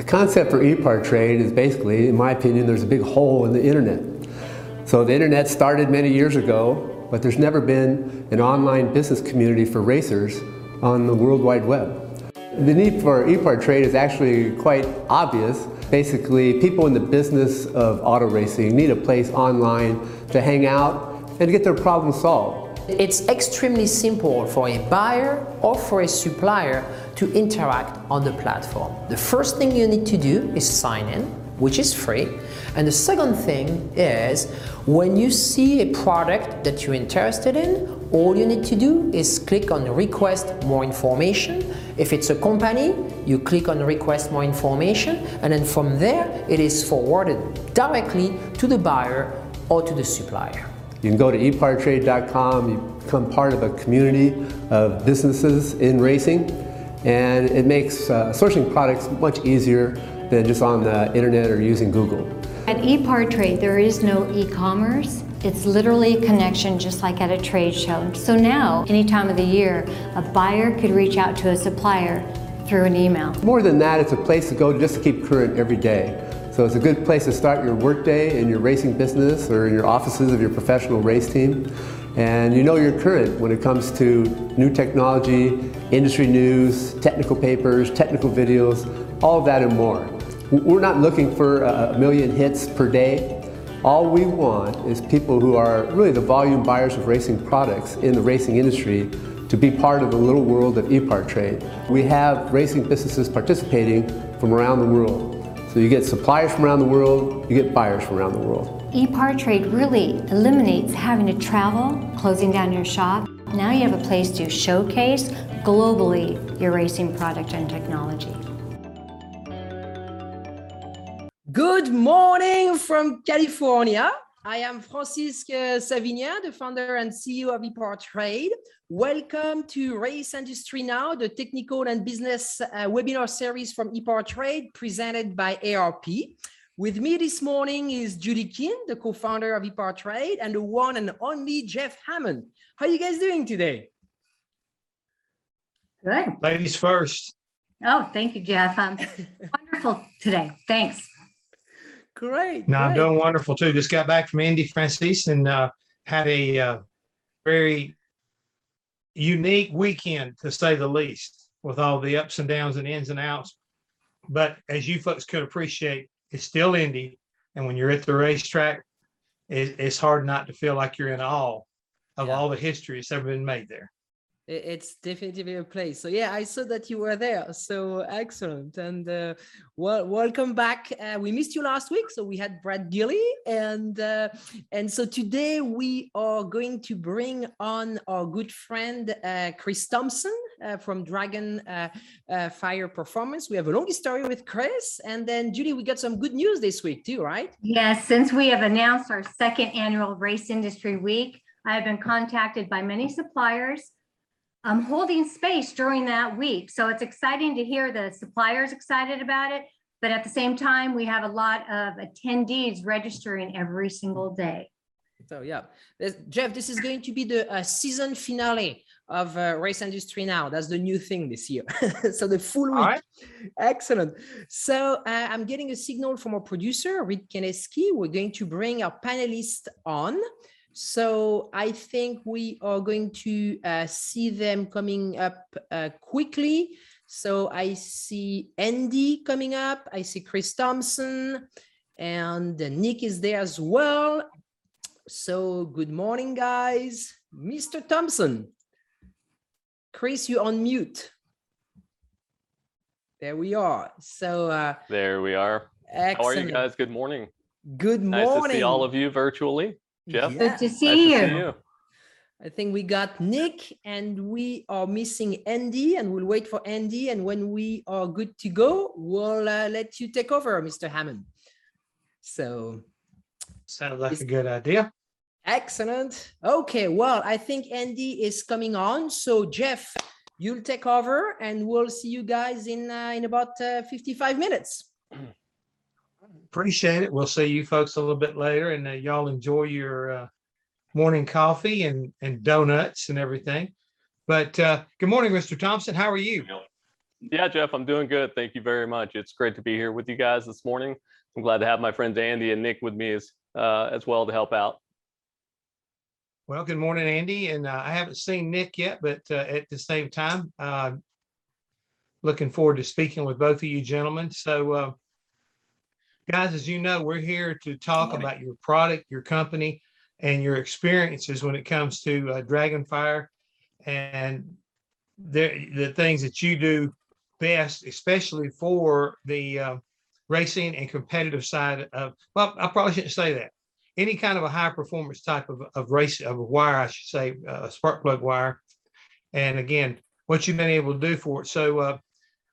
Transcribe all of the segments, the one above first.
The concept for ePARTrade is basically, in my opinion, there's a big hole in the internet. So the internet started many years ago, but there's never been an online business community for racers on the World Wide Web. The need for ePARTrade is actually quite obvious. Basically, people in the business of auto racing need a place online to hang out and get their problems solved. It's extremely simple for a buyer or for a supplier to interact on the platform. The first thing you need to do is sign in, which is free. And the second thing is, when you see a product that you're interested in, all you need to do is click on request more information. If it's a company, you click on request more information, and then from there, it is forwarded directly to the buyer or to the supplier. You can go to ePARTrade.com, you become part of a community of businesses in racing, and it makes sourcing products much easier than just on the internet or using Google. At ePARTrade, there is no e-commerce. It's literally a connection just like at a trade show. So now, any time of the year, a buyer could reach out to a supplier through an email. More than that, it's a place to go just to keep current every day. So it's a good place to start your workday in your racing business or in your offices of your professional race team. And you know you're current when it comes to new technology, industry news, technical papers, technical videos, all of that and more. We're not looking for a million hits per day. All we want is people who are really the volume buyers of racing products in the racing industry to be part of the little world of ePARTrade. We have racing businesses participating from around the world. So you get suppliers from around the world, you get buyers from around the world. ePARTrade really eliminates having to travel, closing down your shop. Now you have a place to showcase globally your racing product and technology. Good morning from California. I am Francisque Savignan, the founder and CEO of ePARTrade. Welcome to Race Industry Now, the technical and business webinar series from ePARTrade presented by ARP. With me this morning is Judy Kin, the co-founder of ePARTrade, and the one and only Jeff Hammond. How are you guys doing today? Good. Ladies first. Oh, thank you, Jeff. Wonderful today. Thanks. Great. No, I'm doing wonderful too. Just got back from Andy, Francisque, and had a very unique weekend, to say the least, with all the ups and downs and ins and outs. But as you folks could appreciate, it's still Indy. And when you're at the racetrack, it's hard not to feel like you're in awe of all the history that's ever been made there. It's definitely a place. So yeah, I saw that you were there. So excellent. And welcome back. We missed you last week. So we had Brad Gilly. And so today we are going to bring on our good friend, Chris Thompson from Dragonfire Performance. We have a long history with Chris. And then Judy, we got some good news this week too, right? Yes, since we have announced our second annual Race Industry Week, I have been contacted by many suppliers. I'm holding space during that week. So it's exciting to hear the suppliers excited about it. But at the same time, we have a lot of attendees registering every single day. So yeah, Jeff, this is going to be the season finale of Race Industry Now. That's the new thing this year. So the full week. Right. Excellent. So I'm getting a signal from our producer, Rick Kineski. We're going to bring our panelists on. So I think we are going to see them coming up quickly. So I see Andy coming up. I see Chris Thompson and Nick is there as well. So good morning, guys. Mr. Thompson. Chris, you're on mute. There we are. So there we are. Excellent. How are you guys? Good morning. Good morning. Nice to see all of you virtually. Jeff, yeah. Good to see you. I think we got Nick and we are missing Andy, and we'll wait for Andy. And when we are good to go, we'll let you take over, Mr. Hammond. So. Sounds like a good idea. Excellent. Okay, well, I think Andy is coming on. So Jeff, you'll take over and we'll see you guys in about 55 minutes. Appreciate it. We'll see you folks a little bit later, and y'all enjoy your morning coffee and donuts and everything. But good morning, Mr. Thompson. How are you? Yeah, Jeff, I'm doing good. Thank you very much. It's great to be here with you guys this morning. I'm glad to have my friends Andy and Nick with me as well to help out. Well, good morning, Andy. And I haven't seen Nick yet, but at the same time, looking forward to speaking with both of you gentlemen. So guys, as you know, we're here to talk about your product, your company, and your experiences when it comes to Dragonfire and the things that you do best, especially for the racing and competitive side of, well, I probably shouldn't say that. Any kind of a high performance type of race, of a wire, I should say, a spark plug wire. And again, what you've been able to do for it. So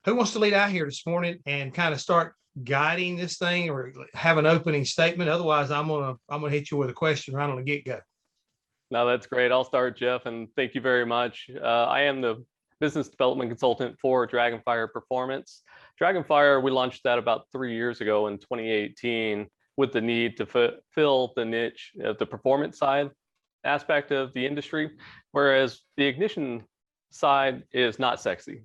who wants to lead out here this morning and kind of start guiding this thing or have an opening statement? Otherwise, I'm gonna hit you with a question right on the get-go. No, that's great. I'll start, Jeff, and thank you very much. I am the business development consultant for Dragonfire Performance. Dragonfire, we launched that about 3 years ago in 2018 with the need to fill the niche of the performance side aspect of the industry, whereas the ignition side is not sexy.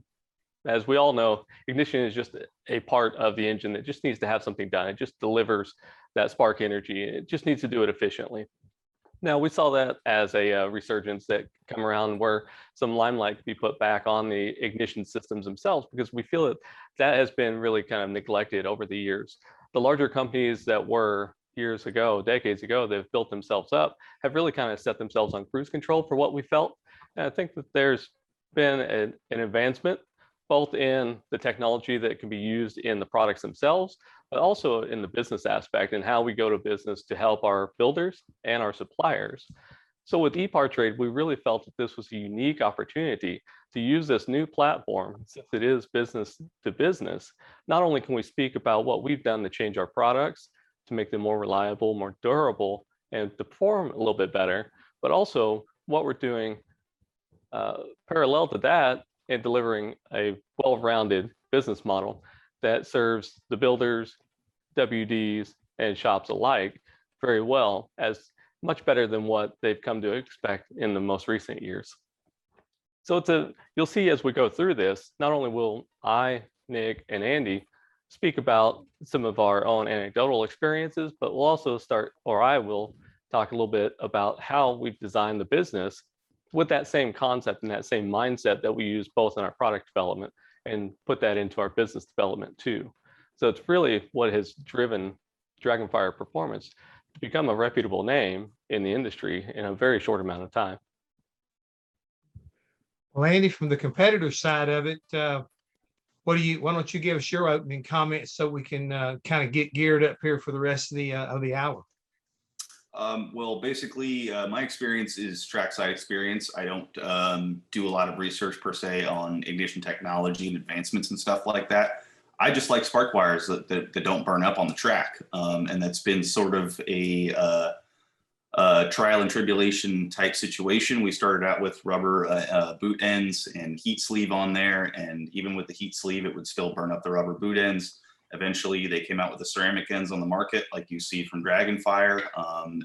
As we all know, ignition is just a part of the engine that just needs to have something done. It just delivers that spark energy. It just needs to do it efficiently. Now, we saw that as a resurgence that come around where some limelight could be put back on the ignition systems themselves, because we feel that that has been really kind of neglected over the years. The larger companies that were years ago, decades ago, they've built themselves up, have really kind of set themselves on cruise control for what we felt. And I think that there's been an advancement both in the technology that can be used in the products themselves, but also in the business aspect and how we go to business to help our builders and our suppliers. So with ePARTrade, we really felt that this was a unique opportunity to use this new platform, since it is business to business. Not only can we speak about what we've done to change our products, to make them more reliable, more durable, and to perform a little bit better, but also what we're doing parallel to that and delivering a well-rounded business model that serves the builders, WDs, and shops alike very well, as much better than what they've come to expect in the most recent years. So it's you'll see as we go through this, not only will I, Nick, and Andy speak about some of our own anecdotal experiences, but we'll also start, or I will talk a little bit about how we've designed the business with that same concept and that same mindset that we use both in our product development and put that into our business development too. So it's really what has driven Dragonfire Performance to become a reputable name in the industry in a very short amount of time. Well, Andy, from the competitor side of it, why don't you give us your opening comments so we can kind of get geared up here for the rest of the hour? Well, basically, my experience is trackside experience. I don't do a lot of research per se on ignition technology and advancements and stuff like that. I just like spark wires that don't burn up on the track. And that's been sort of a trial and tribulation type situation. We started out with rubber boot ends and heat sleeve on there. And even with the heat sleeve, it would still burn up the rubber boot ends. Eventually, they came out with the ceramic ends on the market, like you see from Dragonfire.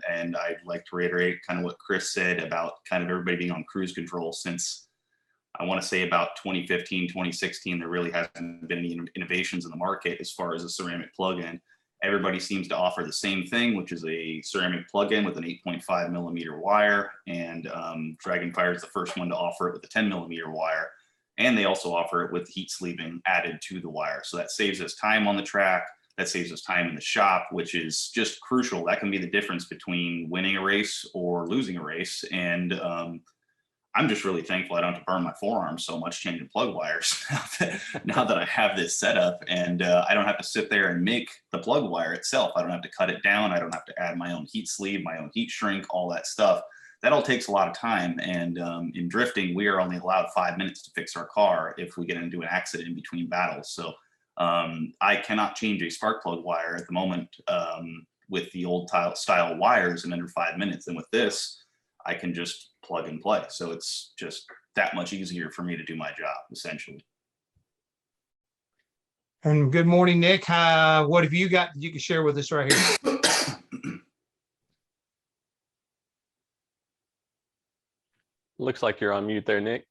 And I'd like to reiterate kind of what Chris said about kind of everybody being on cruise control since, I want to say, about 2015, 2016, there really hasn't been any innovations in the market as far as a ceramic plug-in. Everybody seems to offer the same thing, which is a ceramic plug-in with an 8.5 millimeter wire. And Dragonfire is the first one to offer it with a 10 millimeter wire. And they also offer it with heat sleeving added to the wire. So that saves us time on the track, that saves us time in the shop, which is just crucial. That can be the difference between winning a race or losing a race. And I'm just really thankful I don't have to burn my forearms so much changing plug wires now that I have this setup. And I don't have to sit there and make the plug wire itself. I don't have to cut it down. I don't have to add my own heat sleeve, my own heat shrink, all that stuff. That all takes a lot of time, and in drifting, we are only allowed 5 minutes to fix our car if we get into an accident in between battles. So I cannot change a spark plug wire at the moment with the old style wires in under 5 minutes. And with this, I can just plug and play. So it's just that much easier for me to do my job, essentially. And good morning, Nick. What have you got that you can share with us right here? Looks like you're on mute there, Nick.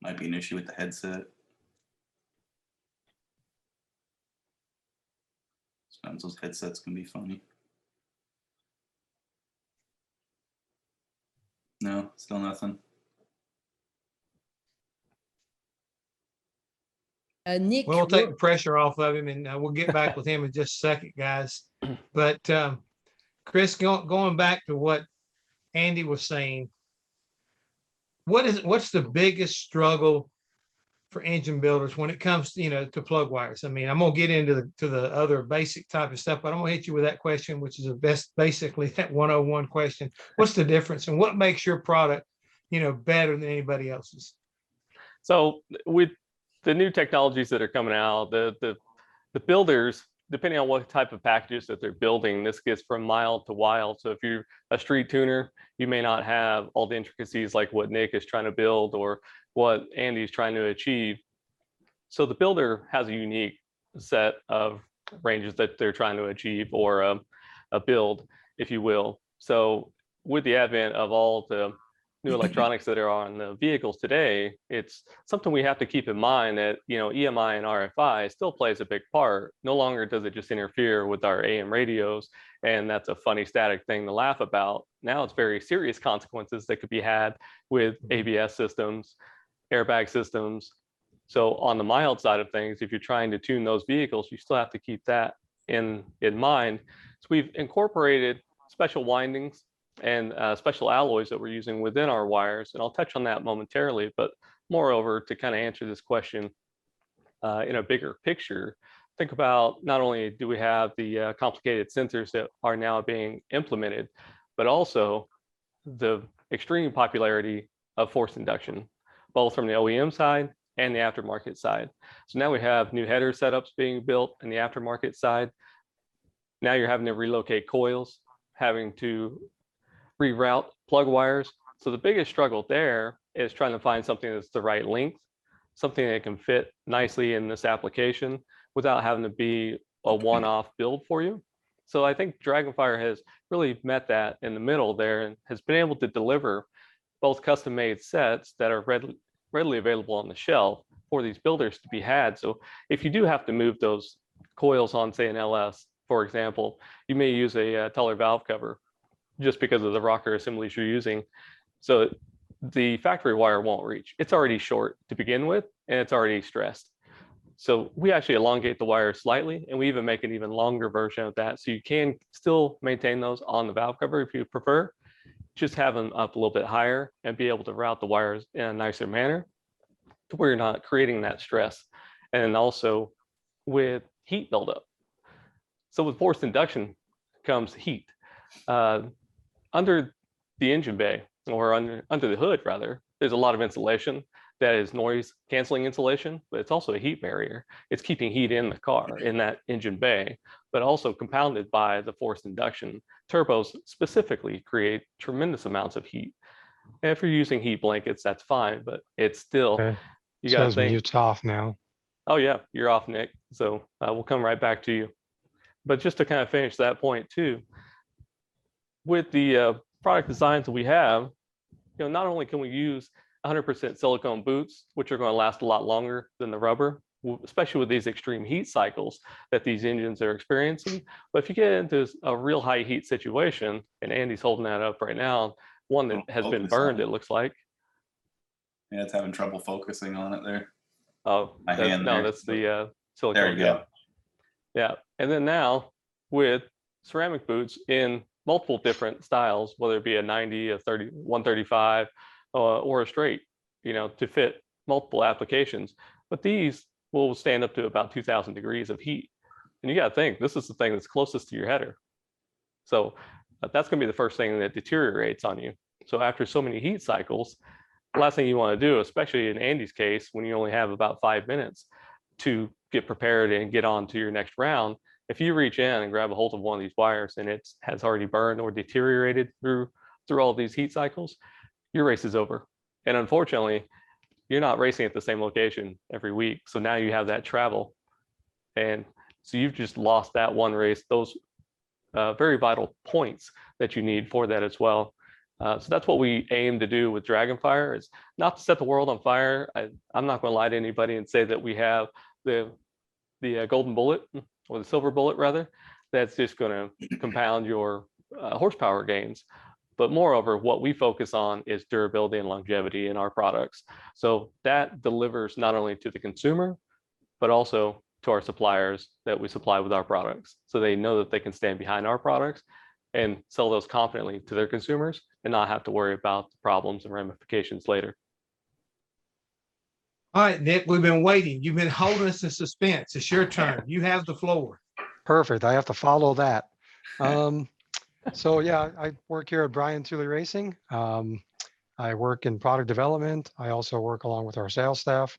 Might be an issue with the headset. Sometimes those headsets can be funny. No, still nothing. Nick, well, we'll take the pressure off of him, and we'll get back with him in just a second, guys. But Chris, going back to what Andy was saying, what's the biggest struggle for engine builders when it comes to, to plug wires? I mean, I'm gonna get into the other basic type of stuff, but I'm gonna hit you with that question, which is the best, basically that 101 question. What's the difference, and what makes your product, better than anybody else's? So with the new technologies that are coming out, the builders, depending on what type of packages that they're building, this gets from mile to wild. So if you're a street tuner, you may not have all the intricacies like what Nick is trying to build or what Andy's trying to achieve. So the builder has a unique set of ranges that they're trying to achieve, or a build, if you will. So with the advent of all the new electronics that are on the vehicles today, it's something we have to keep in mind that, EMI and RFI still plays a big part. No longer does it just interfere with our AM radios, and that's a funny static thing to laugh about. Now it's very serious consequences that could be had with ABS systems, airbag systems. So on the mild side of things, if you're trying to tune those vehicles, you still have to keep that in mind. So we've incorporated special windings and special alloys that we're using within our wires, and I'll touch on that momentarily. But moreover, to kind of answer this question in a bigger picture, think about not only do we have the complicated sensors that are now being implemented, but also the extreme popularity of force induction, both from the OEM side and the aftermarket side. So now we have new header setups being built in the aftermarket side. Now you're having to relocate coils, having to reroute plug wires. So the biggest struggle there is trying to find something that's the right length, something that can fit nicely in this application without having to be a one-off build for you. So I think Dragonfire has really met that in the middle there and has been able to deliver both custom-made sets that are readily available on the shelf for these builders to be had. So if you do have to move those coils on, say, an LS, for example, you may use a taller valve cover just because of the rocker assemblies you're using. So the factory wire won't reach. It's already short to begin with, and it's already stressed. So we actually elongate the wire slightly, and we even make an even longer version of that. So you can still maintain those on the valve cover if you prefer, just have them up a little bit higher and be able to route the wires in a nicer manner to where you're not creating that stress. And also with heat buildup. So with forced induction comes heat. Under the engine bay, or under the hood rather, there's a lot of insulation that is noise canceling insulation, but it's also a heat barrier. It's keeping heat in the car, in that engine bay, but also compounded by the forced induction. Turbos specifically create tremendous amounts of heat. And if you're using heat blankets, that's fine, but it's still, you gotta think. It's off now. Oh yeah, you're off, Nick. So we'll come right back to you. But just to kind of finish that point too, with the product designs that we have, not only can we use 100% silicone boots, which are going to last a lot longer than the rubber, especially with these extreme heat cycles that these engines are experiencing. But if you get into a real high heat situation, and Andy's holding that up right now, one that has been burned, it looks like. Yeah, it's having trouble focusing on it there. Oh, that's the silicone. There we go. Yeah, and then now with ceramic boots in multiple different styles, whether it be a 90, a 30, 135, or a straight, to fit multiple applications. But these will stand up to about 2,000 degrees of heat. And you got to think, this is the thing that's closest to your header. So that's going to be the first thing that deteriorates on you. So after so many heat cycles, the last thing you want to do, especially in Andy's case, when you only have about 5 minutes to get prepared and get on to your next round, if you reach in and grab a hold of one of these wires and it has already burned or deteriorated through all these heat cycles, your race is over. And unfortunately, you're not racing at the same location every week. So now you have that travel. And so you've just lost that one race, those very vital points that you need for that as well. So that's what we aim to do with Dragonfire, is not to set the world on fire. I'm not going to lie to anybody and say that we have the golden bullet, or the silver bullet rather, that's just going to compound your horsepower gains. But moreover, what we focus on is durability and longevity in our products. So that delivers not only to the consumer, but also to our suppliers that we supply with our products. So they know that they can stand behind our products and sell those confidently to their consumers and not have to worry about the problems and ramifications later. All right, Nick, we've been waiting. You've been holding us in suspense. It's your turn. You have the floor. Perfect. I have to follow that. So yeah, I work here at Brian Tooley Racing. I work in product development. I also work along with our sales staff.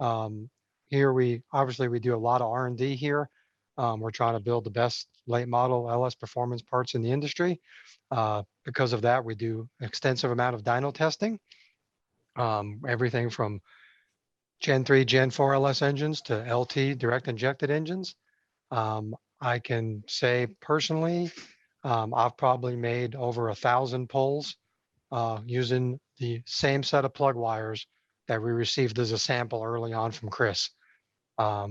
Here we do a lot of R&D here. We're trying to build the best late model LS performance parts in the industry. Because of that, we do extensive amount of dyno testing. Everything from Gen 3, Gen 4 LS engines to LT direct injected engines. I can say personally, I've probably made over 1,000 pulls using the same set of plug wires that we received as a sample early on from Chris.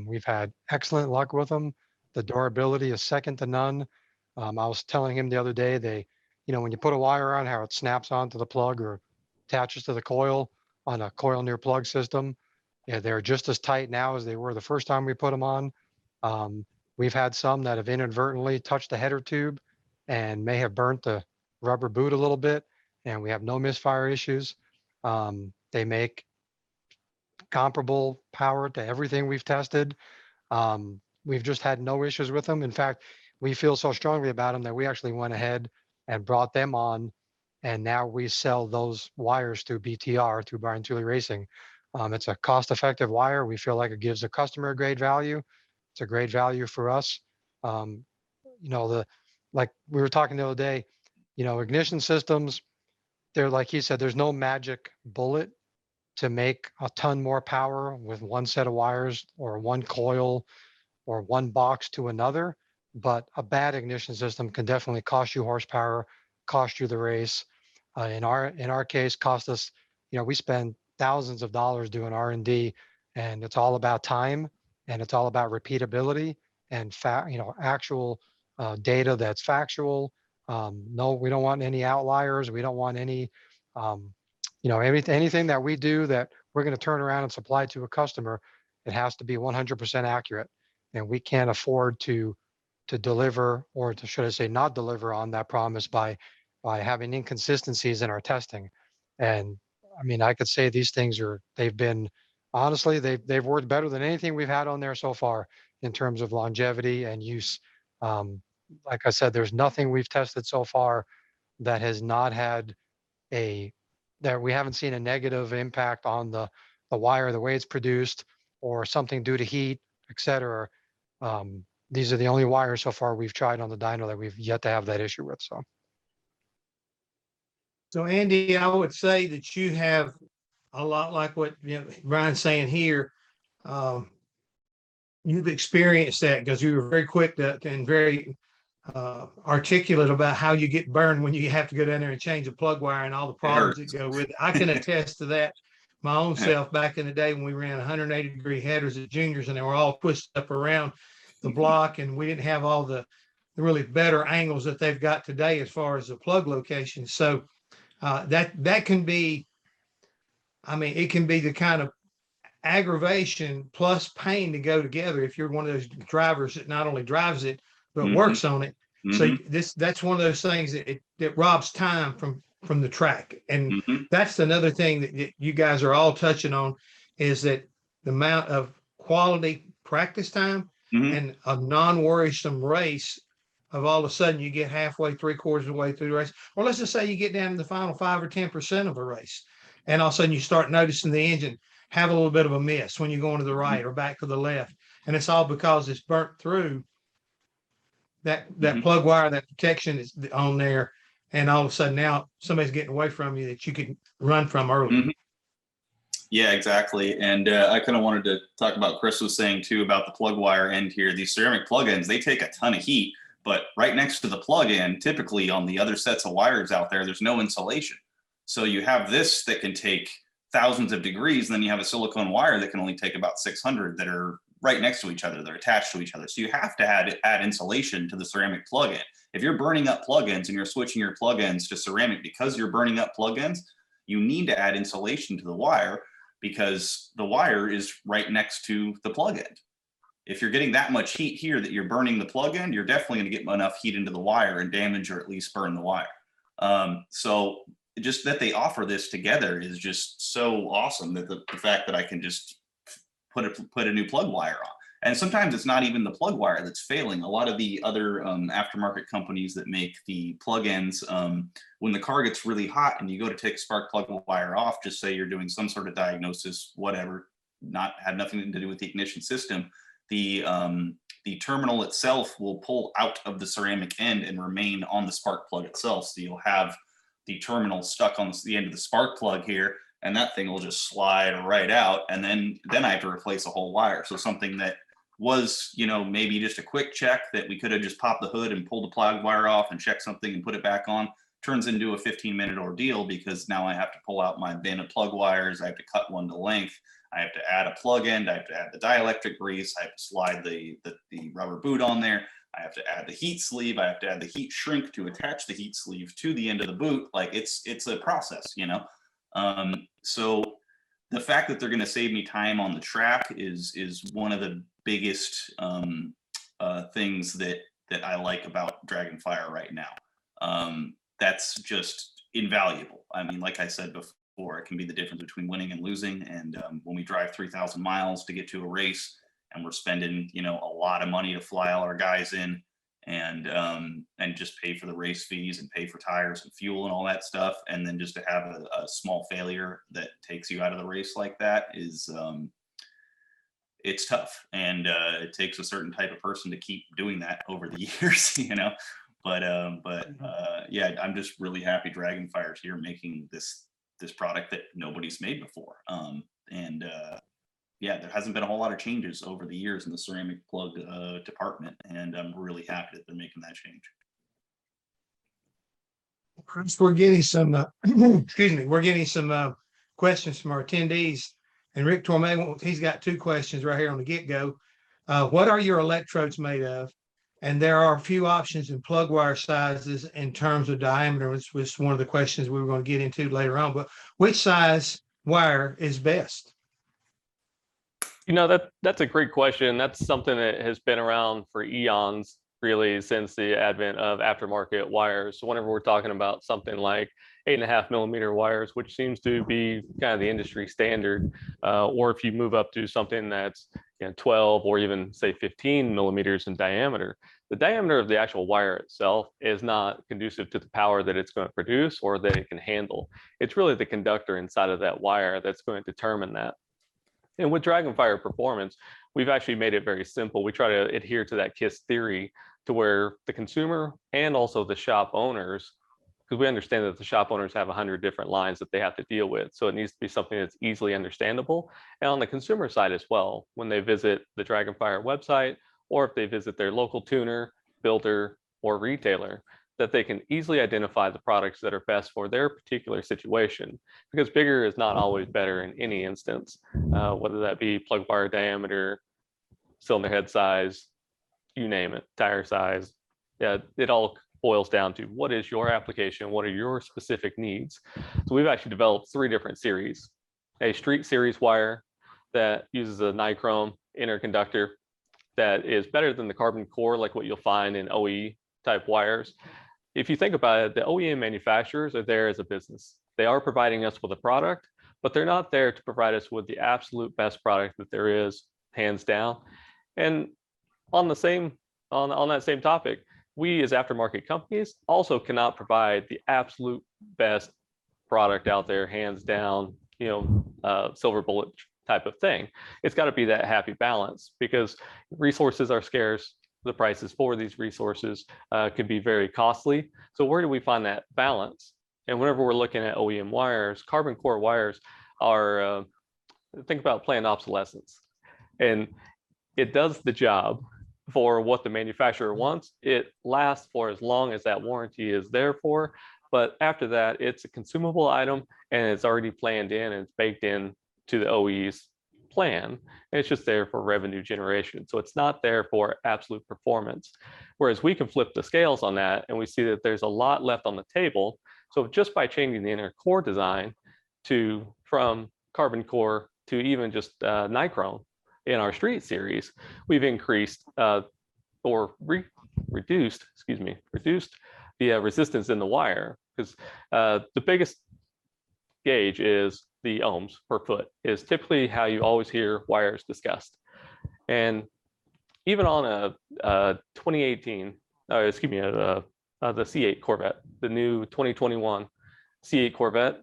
We've had excellent luck with them. The durability is second to none. I was telling him the other day, when you put a wire on, how it snaps onto the plug or attaches to the coil on a coil near plug system. Yeah, they're just as tight now as they were the first time we put them on. We've had some that have inadvertently touched the header tube and may have burnt the rubber boot a little bit, and we have no misfire issues. They make comparable power to everything we've tested. We've just had no issues with them. In fact, we feel so strongly about them that we actually went ahead and brought them on, and now we sell those wires through BTR, through Brian Tooley Racing. It's a cost-effective wire. We feel like it gives the customer a great value. It's a great value for us. Like we were talking the other day, ignition systems, they're like he said, there's no magic bullet to make a ton more power with one set of wires or one coil or one box to another. But a bad ignition system can definitely cost you horsepower, cost you the race. In our case, cost us, we spend thousands of dollars doing R&D, and it's all about time, and it's all about repeatability and actual data that's factual. No, we don't want any outliers. We don't want any, anything that we do that we're going to turn around and supply to a customer. It has to be 100% accurate, and we can't afford to deliver, or to, should I say, not deliver on that promise by having inconsistencies in our testing. And I mean, I could say these things they've been, honestly, they've worked better than anything we've had on there so far in terms of longevity and use. Like I said, there's nothing we've tested so far that has not had that we haven't seen a negative impact on the wire, the way it's produced, or something due to heat, et cetera. These are the only wires so far we've tried on the dyno that we've yet to have that issue with. So Andy, I would say that you have a lot like what Brian's saying here. You've experienced that because you were very quick and very articulate about how you get burned when you have to go down there and change a plug wire and all the problems that go with it. I can attest to that my own self back in the day when we ran 180-degree headers at juniors, and they were all twisted up around the block, and we didn't have all the really better angles that they've got today as far as the plug location. So that can be, it can be the kind of aggravation plus pain to go together if you're one of those drivers that not only drives it but works on it. So that's one of those things that it robs time from the track, and that's another thing that you guys are all touching on, is that the amount of quality practice time and a non-worrisome race of all of a sudden you get halfway, three-quarters of the way through the race, or let's just say you get down to the final 5 or 10% of a race, and all of a sudden you start noticing the engine have a little bit of a miss when you're going to the right or back to the left. And it's all because it's burnt through that plug wire, that protection is on there. And all of a sudden now somebody's getting away from you that you could run from earlier. Yeah, exactly. And I kind of wanted to talk about, Chris was saying too, about the plug wire end here. These ceramic plug ends, they take a ton of heat But right next to the plug-in, typically on the other sets of wires out there, there's no insulation. So you have this that can take thousands of degrees, and then you have a silicone wire that can only take about 600 that are right next to each other. They're attached to each other. So you have to add insulation to the ceramic plug-in. If you're burning up plug-ins and you're switching your plug-ins to ceramic because you're burning up plug-ins, you need to add insulation to the wire because the wire is right next to the plug-in. If you're getting that much heat here that you're burning the plug-in, you're definitely going to get enough heat into the wire and damage or at least burn the wire. So just that they offer this together is just so awesome, that the fact that I can just put a new plug wire on. And sometimes it's not even the plug wire that's failing. A lot of the other aftermarket companies that make the plug-ins, when the car gets really hot and you go to take a spark plug wire off, just say you're doing some sort of diagnosis, whatever, had nothing to do with the ignition system, the terminal itself will pull out of the ceramic end and remain on the spark plug itself. So you'll have the terminal stuck on the end of the spark plug here, and that thing will just slide right out. And then I have to replace a whole wire. So something that was, you know, maybe just a quick check that we could have just popped the hood and pulled the plug wire off and checked something and put it back on, turns into a 15-minute ordeal, because now I have to pull out my bin of plug wires. I have to cut one to length. I have to add a plug end. I have to add the dielectric grease. I have to slide the rubber boot on there. I have to add the heat sleeve. I have to add the heat shrink to attach the heat sleeve to the end of the boot. Like, it's a process, you know? So the fact that they're going to save me time on the track is one of the biggest things that I like about Dragonfire right now. That's just invaluable. I mean, like I said before, it can be the difference between winning and losing. And when we drive 3,000 miles to get to a race, and we're spending, you know, a lot of money to fly all our guys in and just pay for the race fees and pay for tires and fuel and all that stuff, and then just to have a small failure that takes you out of the race like that is it's tough, and it takes a certain type of person to keep doing that over the years, you know. But yeah, I'm just really happy Dragonfire's here making this product that nobody's made before, yeah, there hasn't been a whole lot of changes over the years in the ceramic plug department, and I'm really happy that they're making that change. Chris, we're getting some, excuse me, we're getting some questions from our attendees, and Rick Torme, he's got two questions right here on the get-go. What are your electrodes made of? And there are a few options in plug wire sizes in terms of diameter, which was one of the questions we were going to get into later on, but which size wire is best? You know, that's a great question. That's something that has been around for eons, really, since the advent of aftermarket wires. So whenever we're talking about something like 8.5 millimeter wires, which seems to be kind of the industry standard, or if you move up to something that's, you know, 12 or even say 15 millimeters in diameter, the diameter of the actual wire itself is not conducive to the power that it's going to produce or that it can handle. It's really the conductor inside of that wire that's going to determine that. And with Dragonfire Performance, we've actually made it very simple. We try to adhere to that KISS theory, to where the consumer and also the shop owners, because we understand that the shop owners have 100 different lines that they have to deal with. So it needs to be something that's easily understandable. And on the consumer side as well, when they visit the Dragonfire website, or if they visit their local tuner, builder, or retailer, that they can easily identify the products that are best for their particular situation, because bigger is not always better in any instance, whether that be plug wire diameter, cylinder head size, you name it, tire size. Yeah, it all boils down to what is your application, what are your specific needs. So we've actually developed three different series: a street series wire that uses a nichrome inner conductor that is better than the carbon core, like what you'll find in OE type wires. If you think about it, the OEM manufacturers are there as a business. They are providing us with a product, but they're not there to provide us with the absolute best product that there is, hands down. And on that same topic, we as aftermarket companies also cannot provide the absolute best product out there, hands down, you know, silver bullet type of thing. It's got to be that happy balance, because resources are scarce. The prices for these resources could be very costly. So where do we find that balance? And whenever we're looking at OEM wires, carbon core wires are, think about planned obsolescence. And it does the job, for what the manufacturer wants. It lasts for as long as that warranty is there for, but after that, it's a consumable item and it's already planned in and it's baked in to the OE's plan. It's just there for revenue generation. So it's not there for absolute performance. Whereas we can flip the scales on that and we see that there's a lot left on the table. So just by changing the inner core design from carbon core to even just nichrome in our street series, we've increased or reduced the resistance in the wire, because the biggest gauge is the ohms per foot is typically how you always hear wires discussed. And even on a 2018, excuse me, the C8 Corvette, the new 2021 C8 Corvette,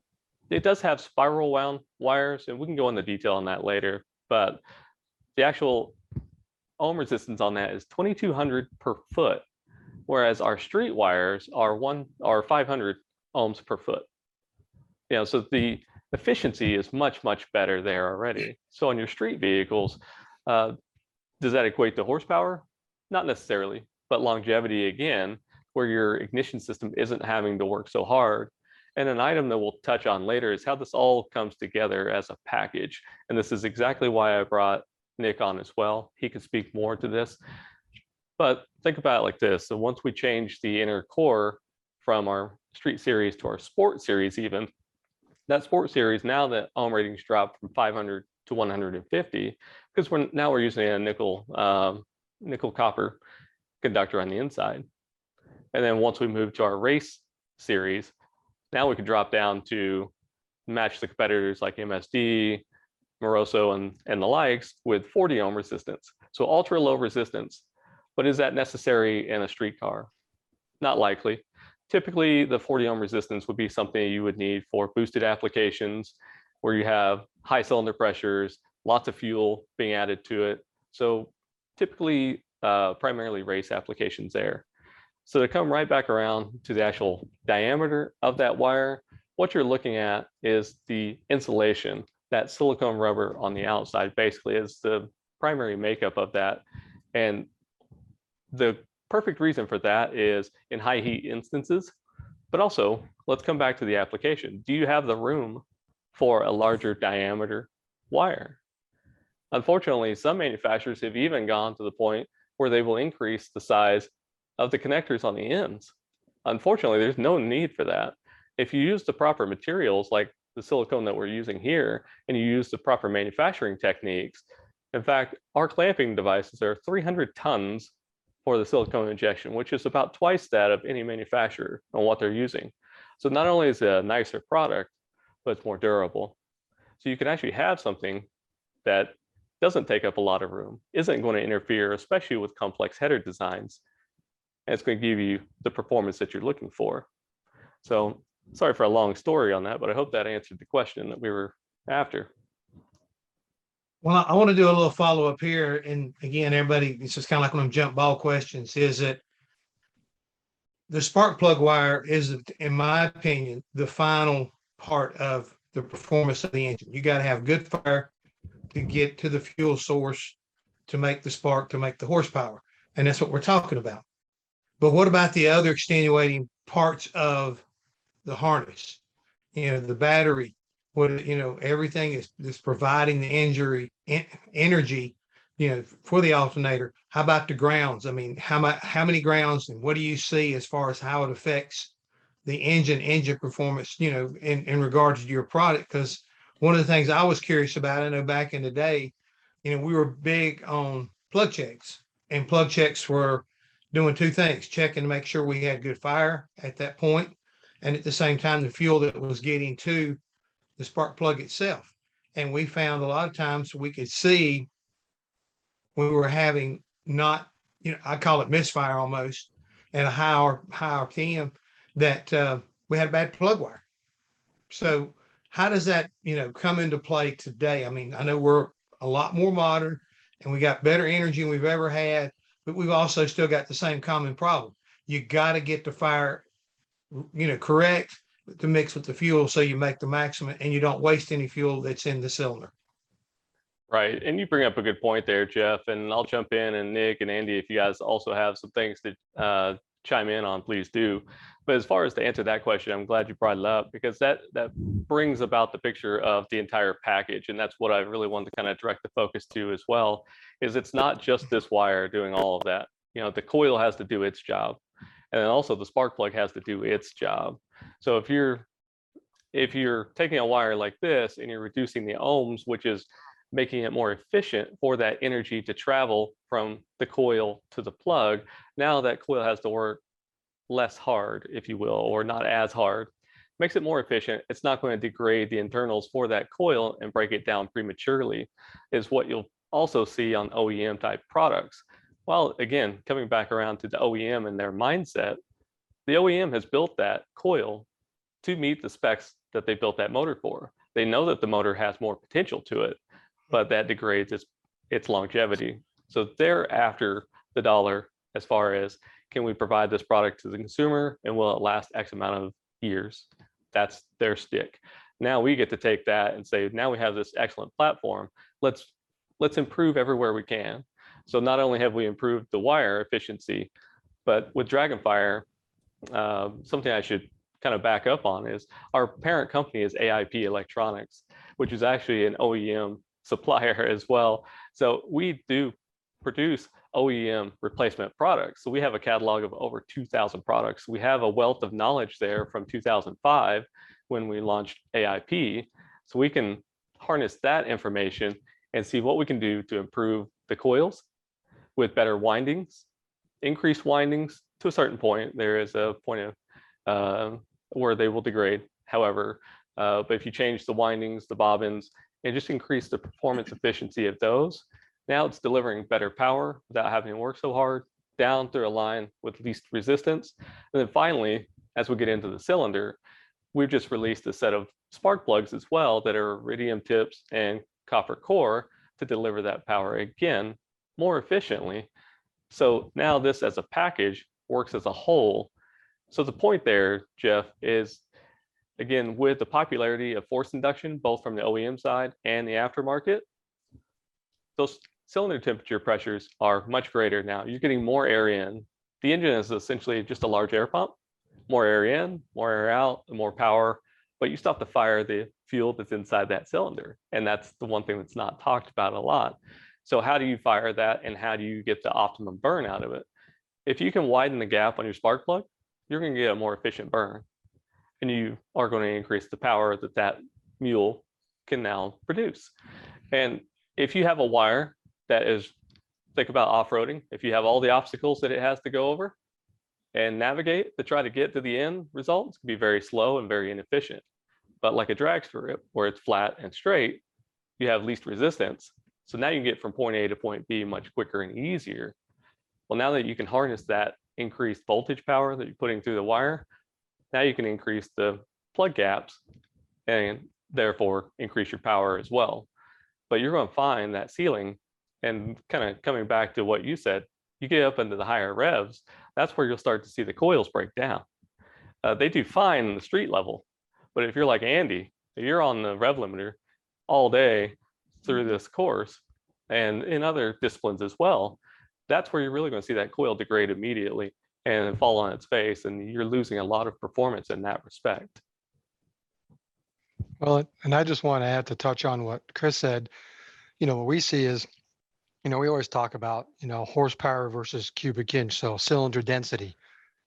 it does have spiral wound wires, and we can go into detail on that later, but the actual ohm resistance on that is 2200 per foot, whereas our street wires are 500 ohms per foot. You know, so the efficiency is much, much better there already. So on your street vehicles, does that equate to horsepower? Not necessarily, but longevity again, where your ignition system isn't having to work so hard. And an item that we'll touch on later is how this all comes together as a package. And this is exactly why I brought Nick on as well. He can speak more to this, but think about it like this. So once we change the inner core from our street series to our sport series, even that sport series, now the ohm ratings dropped from 500 to 150, because now we're using a nickel copper conductor on the inside. And then once we move to our race series, now we can drop down to match the competitors like MSD, Moroso and the likes with 40 ohm resistance. So ultra low resistance, but is that necessary in a street car? Not likely. Typically the 40 ohm resistance would be something you would need for boosted applications where you have high cylinder pressures, lots of fuel being added to it. So typically primarily race applications there. So to come right back around to the actual diameter of that wire, what you're looking at is the insulation. That silicone rubber on the outside basically is the primary makeup of that. And the perfect reason for that is in high heat instances, but also let's come back to the application. Do you have the room for a larger diameter wire? Unfortunately, some manufacturers have even gone to the point where they will increase the size of the connectors on the ends. Unfortunately, there's no need for that. If you use the proper materials like the silicone that we're using here, and you use the proper manufacturing techniques. In fact, our clamping devices are 300 tons for the silicone injection, which is about twice that of any manufacturer on what they're using. So not only is it a nicer product, but it's more durable. So you can actually have something that doesn't take up a lot of room, isn't going to interfere, especially with complex header designs, and it's going to give you the performance that you're looking for. So sorry for a long story on that, but I hope that answered the question that we were after. Well, I want to do a little follow up here. And again, everybody, it's just kind of like one of them jump ball questions, is that the spark plug wire is, in my opinion, the final part of the performance of the engine. You got to have good fire to get to the fuel source, to make the spark, to make the horsepower. And that's what we're talking about. But what about the other extenuating parts of the harness, you know, the battery, what, you know, everything is providing the energy, you know, for the alternator? How about the grounds? I mean, how many grounds, and what do you see as far as how it affects the engine performance, you know, in regards to your product? Because one of the things I was curious about, I know back in the day, you know, we were big on plug checks, and plug checks were doing two things: checking to make sure we had good fire at that point, and at the same time, the fuel that was getting to the spark plug itself. And we found a lot of times we could see we were having not, you know, I call it misfire almost, at a higher RPM, that we had a bad plug wire. So how does that, you know, come into play today? I mean, I know we're a lot more modern and we got better energy than we've ever had, but we've also still got the same common problem. You got to get the fire, you know, correct to mix with the fuel so you make the maximum and you don't waste any fuel that's in the cylinder. Right. And you bring up a good point there, Jeff, and I'll jump in, and Nick and Andy, if you guys also have some things to chime in on, please do. But as far as to answer that question, I'm glad you brought it up, because that brings about the picture of the entire package. And that's what I really wanted to kind of direct the focus to as well, is it's not just this wire doing all of that. You know, the coil has to do its job, and then also the spark plug has to do its job. So if you're taking a wire like this and you're reducing the ohms, which is making it more efficient for that energy to travel from the coil to the plug, now that coil has to work less hard, if you will, or not as hard. Makes it more efficient. It's not going to degrade the internals for that coil and break it down prematurely, is what you'll also see on OEM type products. Well, again, coming back around to the OEM and their mindset, the OEM has built that coil to meet the specs that they built that motor for. They know that the motor has more potential to it, but that degrades its longevity. So they're after the dollar as far as, can we provide this product to the consumer, and will it last X amount of years? That's their stick. Now we get to take that and say, now we have this excellent platform. Let's improve everywhere we can. So not only have we improved the wire efficiency, but with Dragonfire, something I should kind of back up on is our parent company is AIP Electronics, which is actually an OEM supplier as well. So we do produce OEM replacement products. So we have a catalog of over 2,000 products. We have a wealth of knowledge there from 2005 when we launched AIP. So we can harness that information and see what we can do to improve the coils with better windings, increased windings to a certain point. There is a point of where they will degrade, however, but if you change the windings, the bobbins, and just increase the performance efficiency of those, now it's delivering better power without having to work so hard down through a line with least resistance. And then finally, as we get into the cylinder, we've just released a set of spark plugs as well that are iridium tips and copper core to deliver that power again more efficiently. So now this as a package works as a whole. So the point there, Jeff, is again, with the popularity of force induction, both from the OEM side and the aftermarket, those cylinder temperature pressures are much greater now. You're getting more air in. The engine is essentially just a large air pump, more air in, more air out, more power, but you still have to fire the fuel that's inside that cylinder. And that's the one thing that's not talked about a lot. So how do you fire that, and how do you get the optimum burn out of it? If you can widen the gap on your spark plug, you're going to get a more efficient burn, and you are going to increase the power that that mule can now produce. And if you have a wire that is, think about off-roading, if you have all the obstacles that it has to go over and navigate to try to get to the end result, it's going to be very slow and very inefficient. But like a drag strip where it's flat and straight, you have least resistance. So now you can get from point A to point B much quicker and easier. Well, now that you can harness that increased voltage power that you're putting through the wire, now you can increase the plug gaps and therefore increase your power as well. But you're going to find that ceiling, and kind of coming back to what you said, you get up into the higher revs, that's where you'll start to see the coils break down. They do fine in the street level, but if you're like Andy, if you're on the rev limiter all day through this course and in other disciplines as well, that's where you're really going to see that coil degrade immediately and fall on its face, and you're losing a lot of performance in that respect. Well, and I just want to add to touch on what Chris said. You know, what we see is, you know, we always talk about, you know, horsepower versus cubic inch, so cylinder density.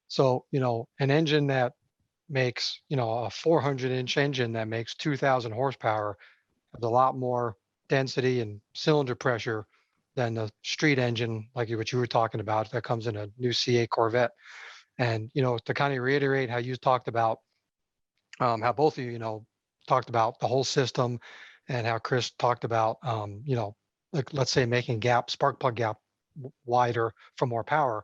So, you know, an engine that makes, you know, a 400-inch engine that makes 2,000 horsepower has a lot more density and cylinder pressure than the street engine, like what you were talking about, that comes in a new C8 Corvette. And, you know, to kind of reiterate how you talked about, how both of you, you know, talked about the whole system, and how Chris talked about, you know, like, let's say making spark plug gap wider for more power,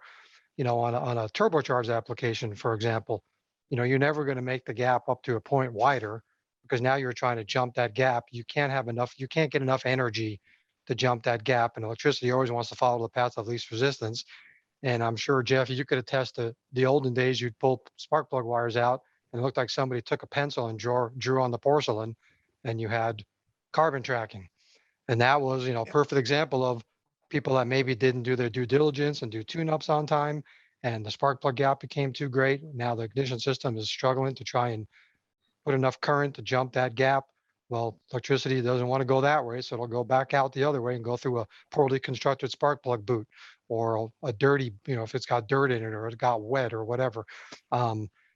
you know, on a turbocharged application, for example, you know, you're never going to make the gap up to a point wider, because now you're trying to jump that gap. You can't get enough energy to jump that gap, and electricity always wants to follow the path of least resistance. And I'm sure, Jeff, you could attest to the olden days, you'd pull spark plug wires out and it looked like somebody took a pencil and drew on the porcelain, and you had carbon tracking. And that was, you know, perfect example of people that maybe didn't do their due diligence and do tune-ups on time, and the spark plug gap became too great. Now the ignition system is struggling to try and put enough current to jump that gap. Well, electricity doesn't want to go that way, so it'll go back out the other way and go through a poorly constructed spark plug boot, or a dirty, you know, if it's got dirt in it or it got wet or whatever.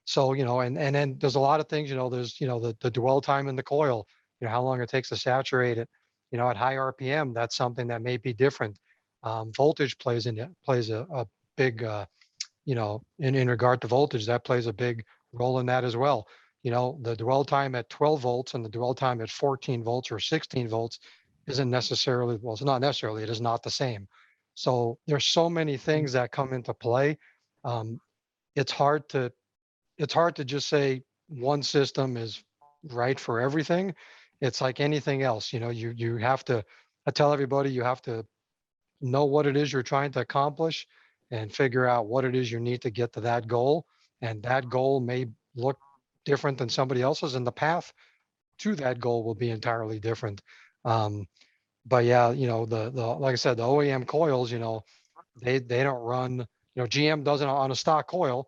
So, you know, and then there's a lot of things, you know, there's, you know, the dwell time in the coil, you know, how long it takes to saturate it, you know, at high RPM, that's something that may be different. Voltage plays a big, you know, in regard to voltage, that plays a big role in that as well. You know, the dwell time at 12 volts and the dwell time at 14 volts or 16 volts isn't necessarily, well, it's not necessarily, it is not the same. So there's so many things that come into play. It's hard to just say one system is right for everything. It's like anything else, you know, you have to, I tell everybody, you have to know what it is you're trying to accomplish and figure out what it is you need to get to that goal. And that goal may look different than somebody else's, and the path to that goal will be entirely different. But yeah, you know, the like I said, the OEM coils, you know, they don't run, you know, GM doesn't on a stock coil,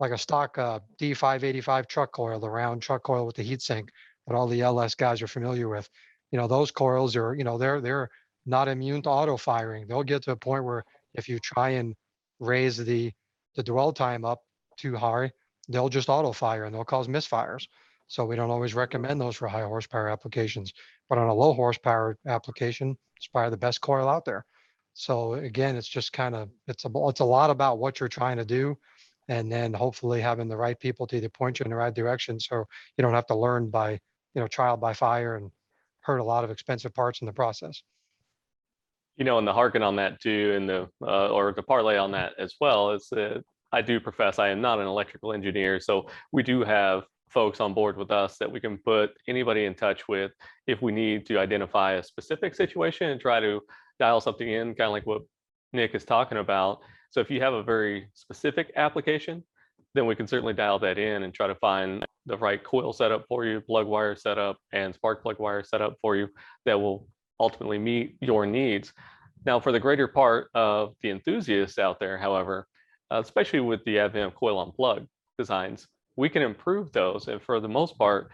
like a stock D585 truck coil, the round truck coil with the heat sink that all the LS guys are familiar with. You know, those coils are, you know, they're not immune to auto firing. They'll get to a point where if you try and raise the dwell time up too high, they'll just auto fire and they'll cause misfires. So we don't always recommend those for high horsepower applications, but on a low horsepower application, it's probably the best coil out there. So again, it's just kind of, it's a lot about what you're trying to do, and then hopefully having the right people to either point you in the right direction, so you don't have to learn by, you know, trial by fire and hurt a lot of expensive parts in the process. You know, and the harken on that too, and the parlay on that as well is that I do profess I am not an electrical engineer, so we do have folks on board with us that we can put anybody in touch with if we need to identify a specific situation and try to dial something in, kind of like what Nick is talking about. So if you have a very specific application, then we can certainly dial that in and try to find the right coil setup for you, plug wire setup, and spark plug wire setup for you that will ultimately meet your needs. Now, for the greater part of the enthusiasts out there, however, especially with the advent of coil on plug designs, we can improve those. And for the most part,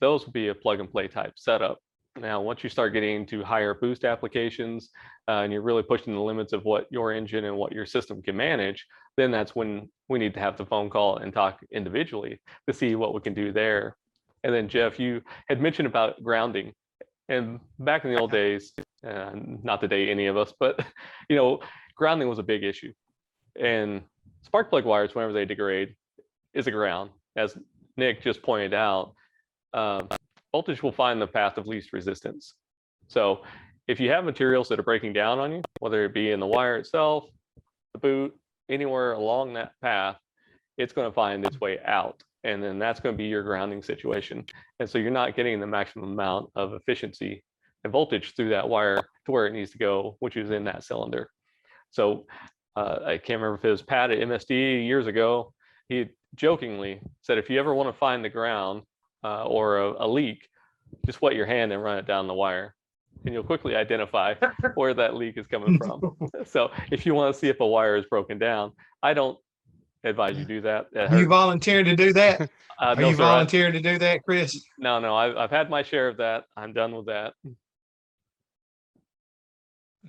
those will be a plug and play type setup. Now, once you start getting to higher boost applications and you're really pushing the limits of what your engine and what your system can manage, then that's when we need to have the phone call and talk individually to see what we can do there. And then Jeff, you had mentioned about grounding, and back in the old days, not today any of us, but you know, grounding was a big issue, and spark plug wires, whenever they degrade, is a ground. As Nick just pointed out, voltage will find the path of least resistance. So if you have materials that are breaking down on you, whether it be in the wire itself, the boot, anywhere along that path, it's going to find its way out. And then that's going to be your grounding situation. And so you're not getting the maximum amount of efficiency and voltage through that wire to where it needs to go, which is in that cylinder. So I can't remember if it was Pat at MSD years ago, he jokingly said, if you ever want to find the ground or a leak, just wet your hand and run it down the wire, and you'll quickly identify where that leak is coming from. So if you want to see if a wire is broken down, I don't advise you do that. Are you volunteering to do that? Are you volunteering to do that, Chris? No, I've had my share of that. I'm done with that.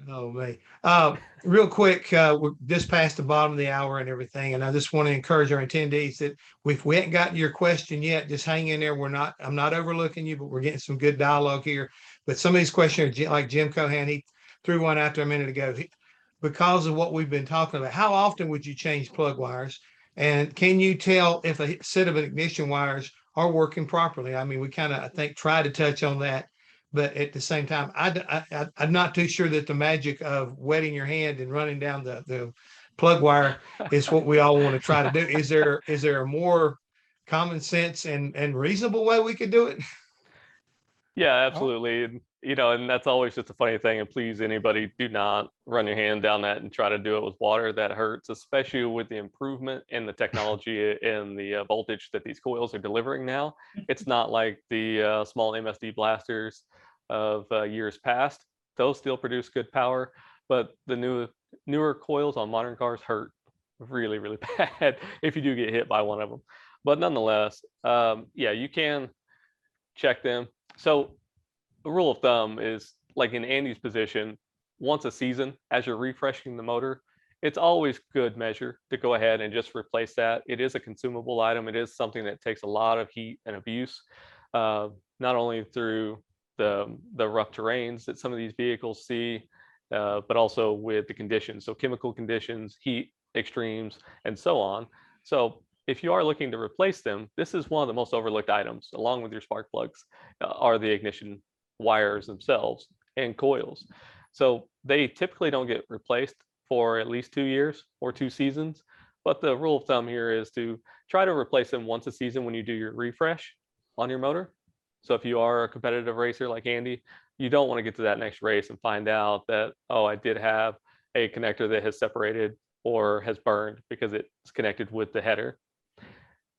Oh, man. Real quick, we're just past the bottom of the hour and everything, and I just want to encourage our attendees that if we haven't gotten your question yet, just hang in there. I'm not overlooking you, but we're getting some good dialogue here. But some of these questions, like Jim Cohan, he threw one out there a minute ago. Because of what we've been talking about, how often would you change plug wires? And can you tell if a set of ignition wires are working properly? I mean, we kind of, I think, try to touch on that. But at the same time, I'm not too sure that the magic of wetting your hand and running down the plug wire is what we all want to try to do. Is there a more common sense and reasonable way we could do it? Yeah, absolutely. You know, and that's always just a funny thing. And please, anybody, do not run your hand down that and try to do it with water. That hurts, especially with the improvement in the technology and the voltage that these coils are delivering now. It's not like the small MSD blasters of years past Those still produce good power, but the newer coils on modern cars hurt really, really bad if you do get hit by one of them. But nonetheless, yeah, you can check them. So the rule of thumb is, like in Andy's position, once a season, as you're refreshing the motor, it's always good measure to go ahead and just replace that. It is a consumable item. It is something that takes a lot of heat and abuse, not only through the rough terrains that some of these vehicles see, but also with the conditions. So chemical conditions, heat extremes, and so on. So if you are looking to replace them, this is one of the most overlooked items, along with your spark plugs, are the ignition wires themselves and coils. So they typically don't get replaced for at least 2 years or 2 seasons. But the rule of thumb here is to try to replace them once a season when you do your refresh on your motor. So if you are a competitive racer like Andy, you don't want to get to that next race and find out that, oh, I did have a connector that has separated or has burned because it's connected with the header.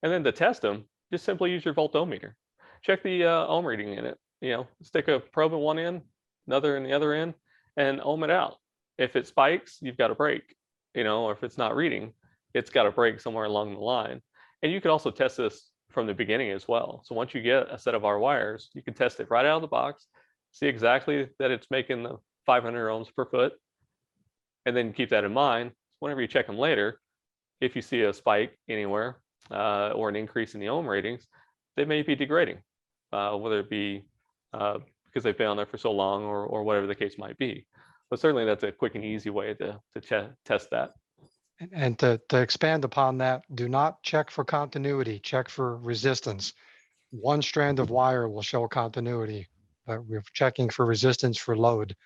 And then to test them, just simply use your volt ohm meter. Check the ohm reading in it. You know, stick a probe in one end, another in the other end, and ohm it out. If it spikes, you've got a break, you know, or if it's not reading, it's got a break somewhere along the line. And you could also test this from the beginning as well. So once you get a set of our wires, you can test it right out of the box, see exactly that it's making the 500 ohms per foot, and then keep that in mind. Whenever you check them later, if you see a spike anywhere or an increase in the ohm ratings, they may be degrading, whether it be because they've been on there for so long or whatever the case might be. But certainly that's a quick and easy way to test that. And to expand upon that, do not check for continuity, check for resistance. One strand of wire will show continuity, but we're checking for resistance for load.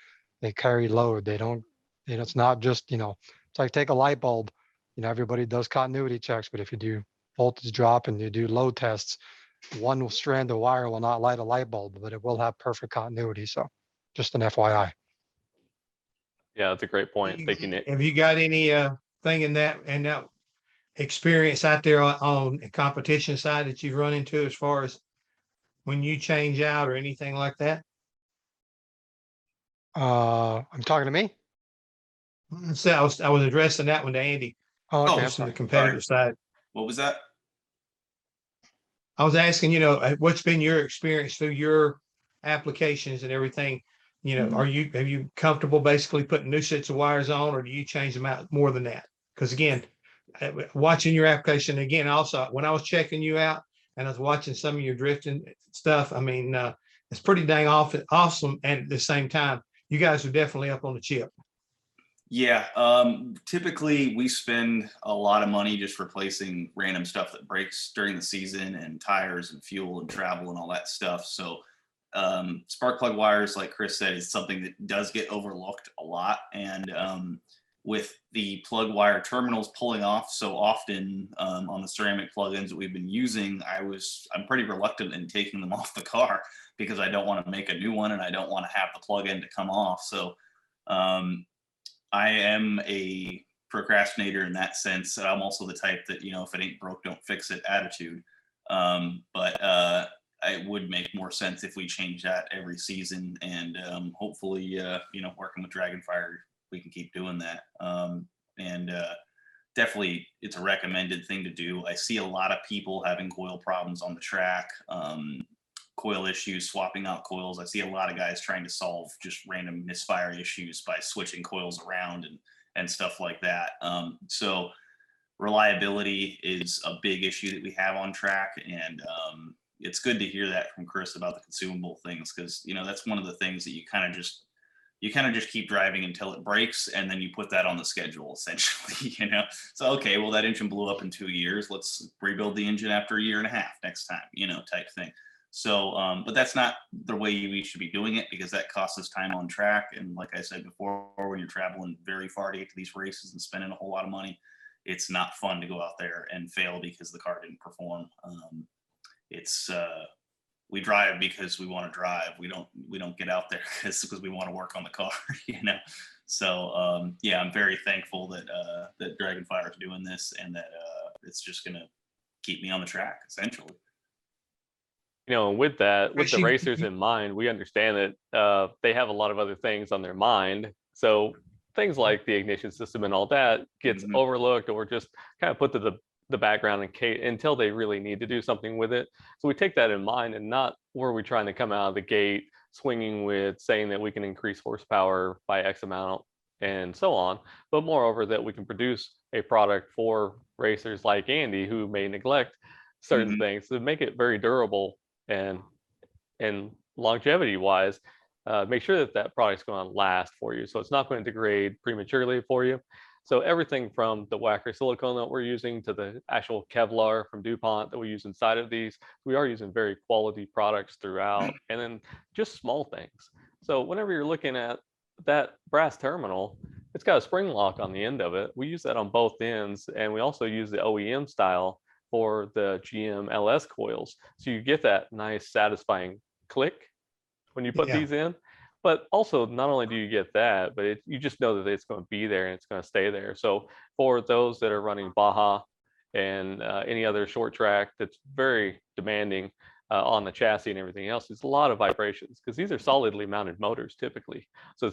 They carry load. They don't, you know, it's not just, you know, it's like take a light bulb, you know, everybody does continuity checks, but if you do voltage drop and you do load tests, one strand of wire will not light a light bulb, but it will have perfect continuity. So just an FYI. Yeah, that's a great point. Thank you, Nick. Have you got any thing in that experience out there on the competition side that you've run into as far as when you change out or anything like that? I'm talking to me. So I was addressing that one to Andy. Oh, okay. From the competitive side. What was that? I was asking, you know, what's been your experience through your applications and everything? You know, are you comfortable basically putting new sets of wires on, or do you change them out more than that? Because again, watching your application again, also when I was checking you out and I was watching some of your drifting stuff, I mean, it's pretty dang awesome. And at the same time, you guys are definitely up on the chip. Yeah, typically we spend a lot of money just replacing random stuff that breaks during the season, and tires and fuel and travel and all that stuff. So spark plug wires, like Chris said, is something that does get overlooked a lot. And with the plug wire terminals pulling off so often on the ceramic plugins that we've been using, I'm pretty reluctant in taking them off the car because I don't want to make a new one and I don't want to have the plug-in to come off. So I am a procrastinator in that sense. I'm also the type that, you know, if it ain't broke, don't fix it attitude. But it would make more sense if we change that every season, and hopefully, you know, working with Dragonfire, we can keep doing that. And definitely, it's a recommended thing to do. I see a lot of people having coil problems on the track, coil issues, swapping out coils. I see a lot of guys trying to solve just random misfire issues by switching coils around and stuff like that. So reliability is a big issue that we have on track, and it's good to hear that from Chris about the consumable things, because, you know, that's one of the things that you kind of just keep driving until it breaks, and then you put that on the schedule essentially, you know. So, okay, well, that engine blew up in 2 years. Let's rebuild the engine after 1.5 years next time, you know, type thing. So, but that's not the way we should be doing it, because that costs us time on track. And like I said before, when you're traveling very far to get to these races and spending a whole lot of money, it's not fun to go out there and fail because the car didn't perform. We drive because we want to drive. We don't get out there because we want to work on the car, you know? So, yeah, I'm very thankful that Dragonfire is doing this, and that it's just going to keep me on the track essentially. you know, and with that, with the racers in mind, we understand that they have a lot of other things on their mind. So things like the ignition system and all that gets overlooked or just kind of put to the background until they really need to do something with it. So we take that in mind, and not were we trying to come out of the gate swinging with saying that we can increase horsepower by X amount and so on, but moreover that we can produce a product for racers like Andy who may neglect certain things to make it very durable and longevity wise, make sure that that product's going to last for you. So it's not going to degrade prematurely for you. So everything from the Wacker silicone that we're using to the actual Kevlar from DuPont that we use inside of these, we are using very quality products throughout, and then just small things. So whenever you're looking at that brass terminal, it's got a spring lock on the end of it. We use that on both ends, and we also use the OEM style for the GM LS coils. So you get that nice satisfying click when you put these in. But also, not only do you get that, but you just know that it's going to be there and it's going to stay there. So for those that are running Baja and any other short track that's very demanding on the chassis and everything else, it's a lot of vibrations because these are solidly mounted motors typically. So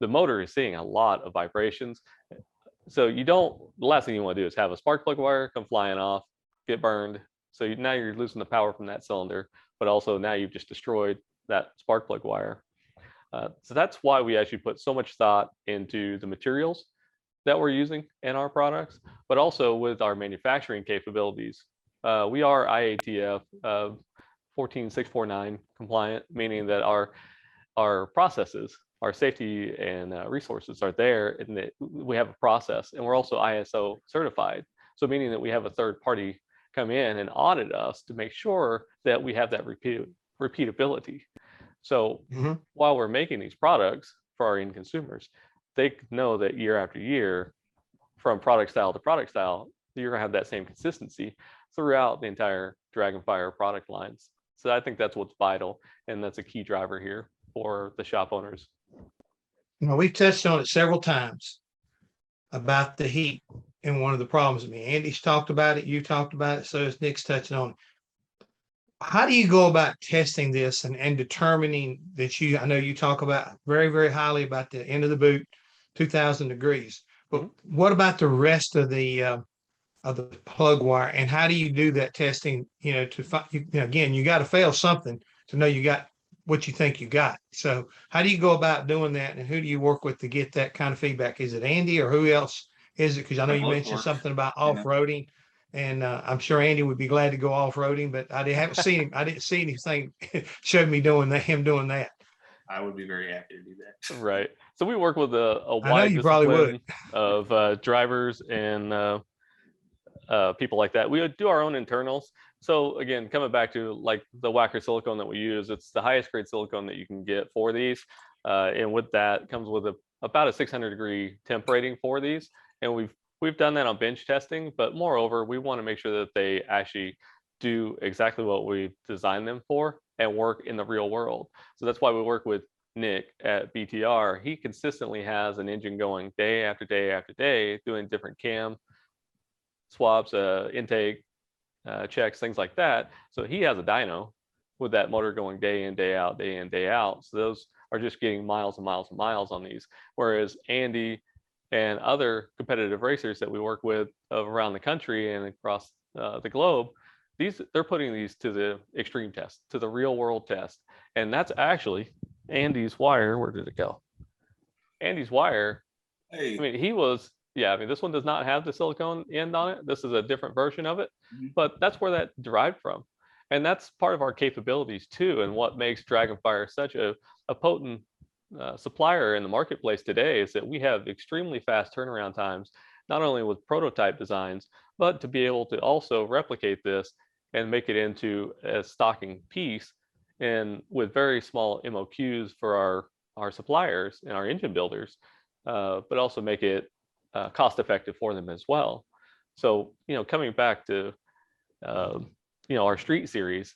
the motor is seeing a lot of vibrations. So the last thing you want to do is have a spark plug wire come flying off, get burned. So now you're losing the power from that cylinder, but also now you've just destroyed that spark plug wire. So that's why we actually put so much thought into the materials that we're using in our products, but also with our manufacturing capabilities. We are IATF 14649 compliant, meaning that our processes, our safety and resources are there, and that we have a process, and we're also ISO certified. So meaning that we have a third party come in and audit us to make sure that we have that repeatability. So while we're making these products for our end consumers, they know that year after year, from product style to product style, you're gonna have that same consistency throughout the entire Dragonfire product lines. So I think that's what's vital, and that's a key driver here for the shop owners. You know, we've touched on it several times about the heat, and one of the problems. I mean, Andy's talked about it, you talked about it, so is Nick's touching on it. How do you go about testing this and determining that I know you talk about very, very highly about the end of the boot, 2000 degrees, but what about the rest of the plug wire, and how do you do that testing, you know, to find, you know, again, you got to fail something to know you got what you think you got. So how do you go about doing that, and who do you work with to get that kind of feedback? Is it Andy or who else is it? Because I know you mentioned something about off-roading. And I'm sure Andy would be glad to go off-roading, but I didn't see anything showed me him doing that. I would be very happy to do that. Right. So we work with a wide discipline of drivers and people like that. We would do our own internals. So again, coming back to like the Wacker silicone that we use, it's the highest grade silicone that you can get for these. And with that comes with about a 600 degree temp rating for these. And We've done that on bench testing, but moreover, we want to make sure that they actually do exactly what we designed them for and work in the real world. So that's why we work with Nick at BTR. He consistently has an engine going day after day after day, doing different cam swaps, intake checks, things like that. So he has a dyno with that motor going day in, day out, day in, day out. So those are just getting miles and miles and miles on these. Whereas Andy and other competitive racers that we work with around the country and across the globe, they're putting these to the extreme test, to the real world test. And that's actually Andy's wire. Where did it go? Andy's wire. Hey. I mean, this one does not have the silicone end on it. This is a different version of it, but that's where that derived from. And that's part of our capabilities too, and what makes Dragonfire such a potent supplier in the marketplace today is that we have extremely fast turnaround times, not only with prototype designs, but to be able to also replicate this and make it into a stocking piece, and with very small MOQs for our suppliers and our engine builders, but also make it cost effective for them as well. So, you know, coming back to, our street series,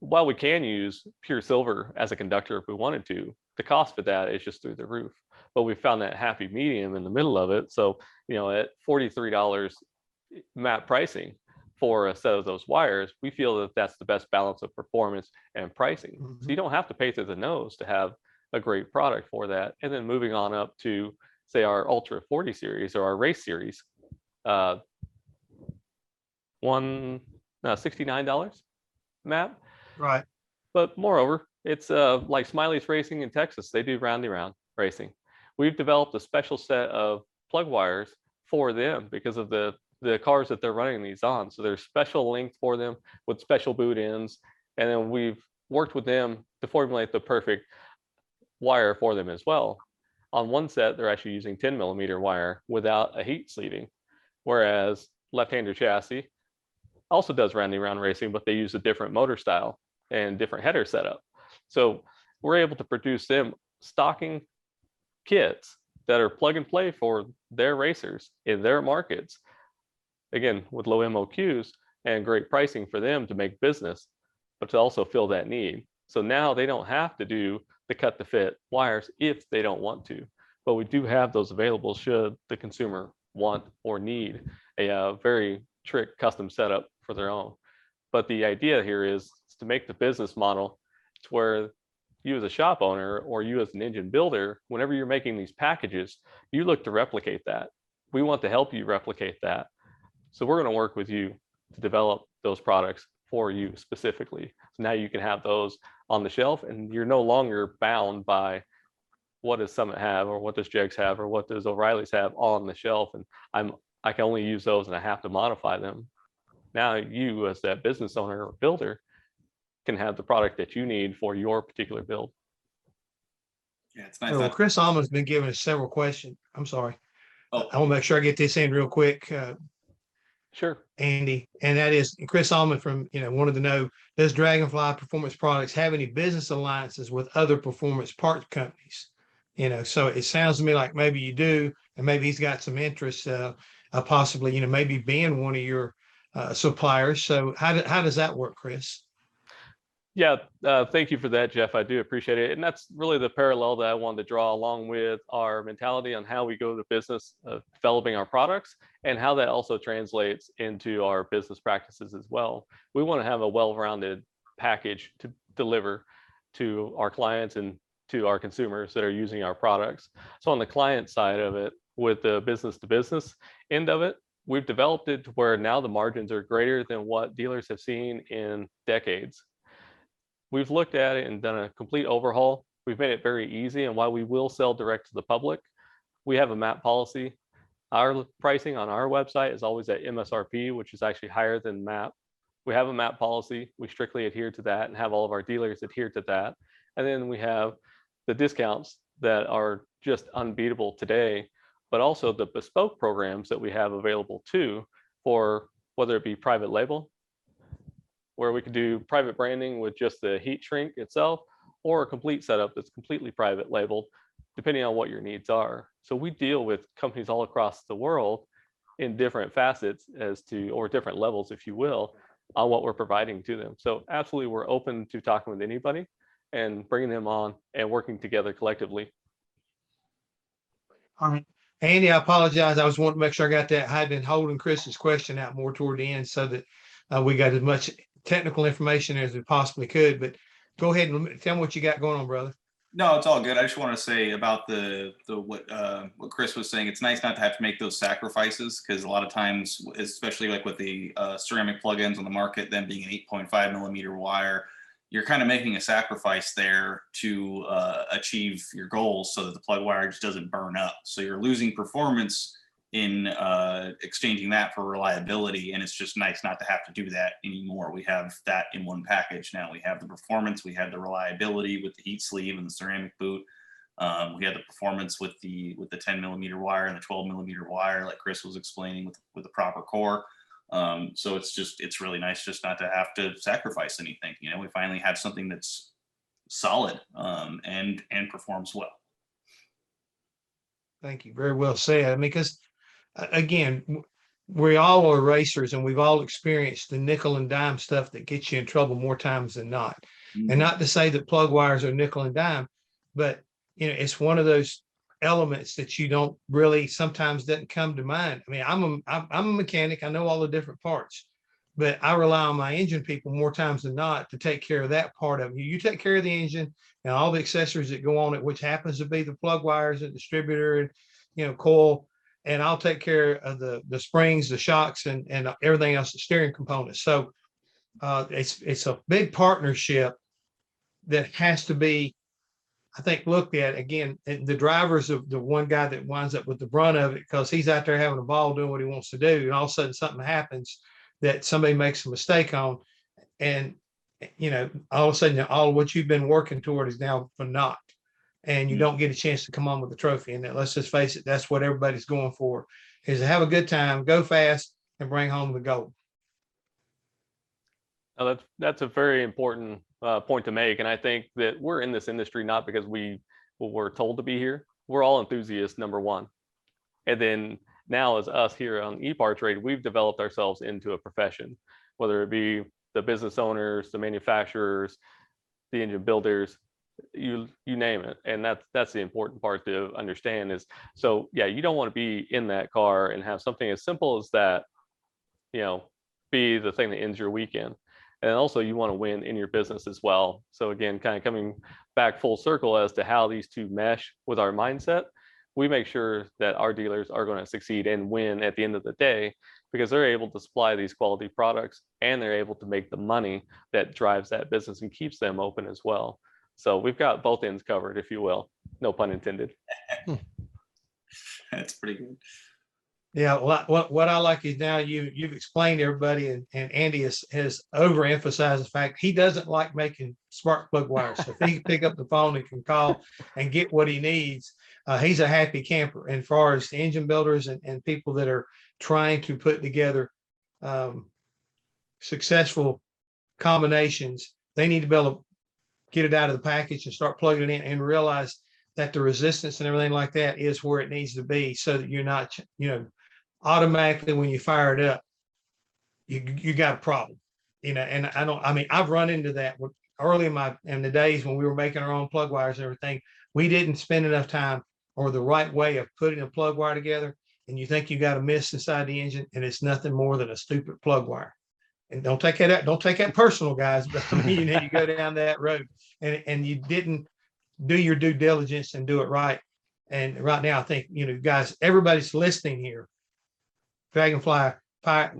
while we can use pure silver as a conductor if we wanted to, the cost for that is just through the roof, but we found that happy medium in the middle of it. So, you know, at $43 MAP pricing for a set of those wires, we feel that that's the best balance of performance and pricing. Mm-hmm. So you don't have to pay through the nose to have a great product for that. And then moving on up to, say, our Ultra 40 series or our race series, $69 map. Right. But moreover, it's like Smiley's Racing in Texas, they do round-the-round racing. We've developed a special set of plug wires for them because of the cars that they're running these on. So there's special length for them with special boot ends. And then we've worked with them to formulate the perfect wire for them as well. On one set, they're actually using 10mm wire without a heat sleeving, whereas Left-hander chassis also does round-the-round racing, but they use a different motor style and different header setup. So we're able to produce them stocking kits that are plug and play for their racers in their markets. Again, with low MOQs and great pricing for them to make business, but to also fill that need. So now they don't have to do the cut to fit wires if they don't want to, but we do have those available should the consumer want or need a very trick custom setup for their own. But the idea here is to make the business model to where you as a shop owner or you as an engine builder, whenever you're making these packages, you look to replicate that. We want to help you replicate that. So we're going to work with you to develop those products for you specifically. So now you can have those on the shelf and you're no longer bound by what does Summit have or what does Jegs have or what does O'Reilly's have on the shelf. And I can only use those and I have to modify them. Now you as that business owner or builder can have the product that you need for your particular build. Yeah, it's nice. So Chris Allman's been giving us several questions. I'm sorry. Oh. I want to make sure I get this in real quick. Sure, Andy, and that is Chris Allman from, wanted to know, does Dragonfly Performance Products have any business alliances with other performance parts companies? So it sounds to me like maybe you do, and maybe he's got some interest, possibly, maybe being one of your suppliers. So how does that work, Chris? Yeah, thank you for that, Jeff. I do appreciate it. And that's really the parallel that I wanted to draw along with our mentality on how we go to business of developing our products and how that also translates into our business practices as well. We want to have a well-rounded package to deliver to our clients and to our consumers that are using our products. So on the client side of it, with the business-to-business end of it, we've developed it to where now the margins are greater than what dealers have seen in decades. We've looked at it and done a complete overhaul. We've made it very easy. And while we will sell direct to the public, we have a MAP policy. Our pricing on our website is always at MSRP, which is actually higher than MAP. We have a MAP policy. We strictly adhere to that and have all of our dealers adhere to that. And then we have the discounts that are just unbeatable today, but also the bespoke programs that we have available too, for whether it be private label, where we could do private branding with just the heat shrink itself, or a complete setup that's completely private labeled, depending on what your needs are. So we deal with companies all across the world in different facets as to, or different levels, if you will, on what we're providing to them. So absolutely, we're open to talking with anybody and bringing them on and working together collectively. All right. Andy, I apologize. I was wanting to make sure I got that. I had been holding Chris's question out more toward the end so that we got as much technical information as we possibly could, but go ahead and tell me what you got going on, brother. No, it's all good. I just want to say about what Chris was saying, it's nice not to have to make those sacrifices, because a lot of times, especially like with the ceramic plugins on the market, them being an 8.5mm wire, you're kind of making a sacrifice there to achieve your goals so that the plug wire just doesn't burn up. So you're losing performance in exchanging that for reliability, and it's just nice not to have to do that anymore. We have that in one package now. We have the performance, we have the reliability with the heat sleeve and the ceramic boot. We have the performance with the 10mm wire and the 12mm wire, like Chris was explaining, with the proper core. So it's really nice just not to have to sacrifice anything. We finally have something that's solid and performs well. Thank you. Very well said. Because again, we all are racers, and we've all experienced the nickel and dime stuff that gets you in trouble more times than not. Mm-hmm. And not to say that plug wires are nickel and dime, but it's one of those elements that you don't really, sometimes doesn't come to mind. I mean, I'm a mechanic. I know all the different parts, but I rely on my engine people more times than not to take care of that part of you. You take care of the engine and all the accessories that go on it, which happens to be the plug wires and distributor and, you know, coil, and I'll take care of the springs, the shocks, and everything else, the steering components. So it's a big partnership that has to be, I think, looked at. Again, the driver's the one guy that winds up with the brunt of it because he's out there having a ball doing what he wants to do, and all of a sudden something happens that somebody makes a mistake on, and, you know, all of a sudden all of what you've been working toward is now for naught, and you don't get a chance to come on with a trophy. And let's just face it, that's what everybody's going for, is to have a good time, go fast, and bring home the gold. Now that's a very important point to make. And I think that we're in this industry not because we're told to be here. We're all enthusiasts, number one. And then now, as us here on ePARTrade, we've developed ourselves into a profession, whether it be the business owners, the manufacturers, the engine builders, you name it. And that's the important part to understand is, so yeah, you don't want to be in that car and have something as simple as that, you know, be the thing that ends your weekend. And also you want to win in your business as well. So again, kind of coming back full circle as to how these two mesh with our mindset, we make sure that our dealers are going to succeed and win at the end of the day, because they're able to supply these quality products and they're able to make the money that drives that business and keeps them open as well. So we've got both ends covered, if you will, no pun intended. That's pretty good. Yeah, what I like is now you've explained to everybody, and Andy has overemphasized the fact he doesn't like making spark plug wires. So if he can pick up the phone and can call and get what he needs, he's a happy camper. And as far as the engine builders and people that are trying to put together successful combinations, they need to be able to get it out of the package and start plugging it in and realize that the resistance and everything like that is where it needs to be, so that you're not, you know, automatically when you fire it up, you got a problem, you know. And I've run into that early in the days when we were making our own plug wires and everything. We didn't spend enough time or the right way of putting a plug wire together, and you think you got a miss inside the engine, and it's nothing more than a stupid plug wire. And don't take that personal, guys, but I mean, you know, you go down that road and you didn't do your due diligence and do it right. And right now, I think, you know, guys, everybody's listening here. Dragonfly Pie.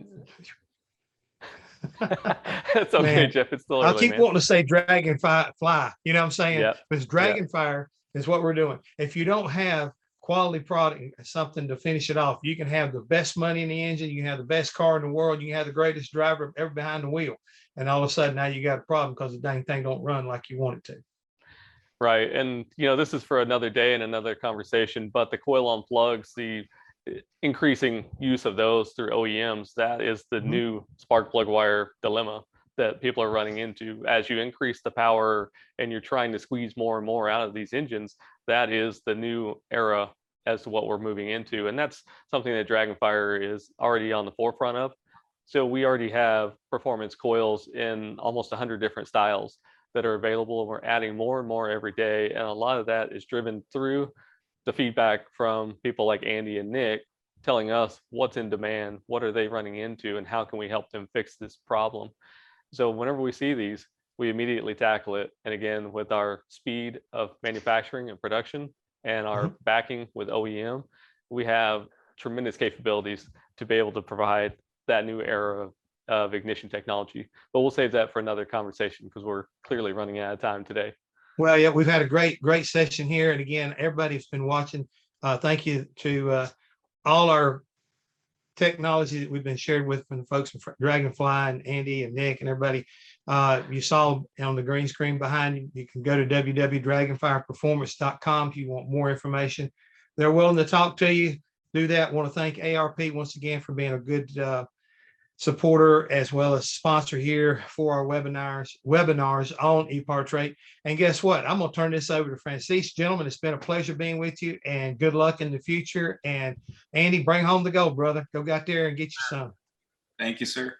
That's okay, man. Jeff. It's still early, I keep wanting to say Dragonfly Fly. You know what I'm saying? Yep. Because Dragonfire is what we're doing. If you don't have quality product, something to finish it off, you can have the best money in the engine, you can have the best car in the world, you can have the greatest driver ever behind the wheel, and all of a sudden now you got a problem because the dang thing don't run like you want it to. Right. And, you know, this is for another day and another conversation, but the coil on plugs, the increasing use of those through OEMs, that is the new spark plug wire dilemma that people are running into. As you increase the power and you're trying to squeeze more and more out of these engines, that is the new era as to what we're moving into. And that's something that Dragonfire is already on the forefront of. So we already have performance coils in almost 100 different styles that are available, and we're adding more and more every day. And a lot of that is driven through the feedback from people like Andy and Nick telling us what's in demand, what are they running into, and how can we help them fix this problem. So whenever we see these, we immediately tackle it. And again, with our speed of manufacturing and production and our backing with OEM, we have tremendous capabilities to be able to provide that new era of ignition technology. But we'll save that for another conversation because we're clearly running out of time today. Well, yeah, we've had a great session here. And again, everybody's been watching. Thank you to all our technology that we've been shared with from the folks from Dragonfly and Andy and Nick and everybody. You saw on the green screen behind you, you can go to www.dragonfireperformance.com if you want more information. They're willing to talk to you. Do that. I want to thank ARP once again for being a good supporter as well as sponsor here for our webinars on ePARTrade. And guess what? I'm going to turn this over to Francisque. Gentlemen, it's been a pleasure being with you, and good luck in the future. And Andy, bring home the gold, brother. Go out there and get you some. Thank you, sir.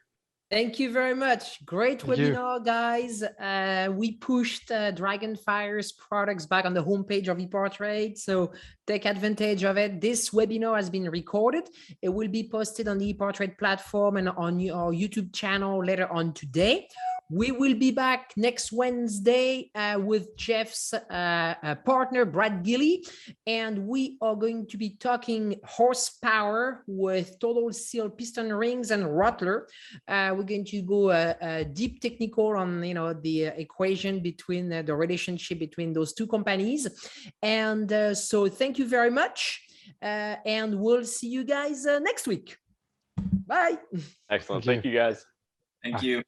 Thank you very much. Great webinar, guys. We pushed Dragonfire's products back on the homepage of ePARTrade, so take advantage of it. This webinar has been recorded. It will be posted on the ePARTrade platform and on our YouTube channel later on today. We will be back next Wednesday with Jeff's partner, Brad Gilly, and we are going to be talking horsepower with Total Seal Piston Rings and Rottler. We're going to go deep technical on the equation between the relationship between those two companies. And so thank you very much. And we'll see you guys next week. Bye. Excellent. Thank you guys. Thank you.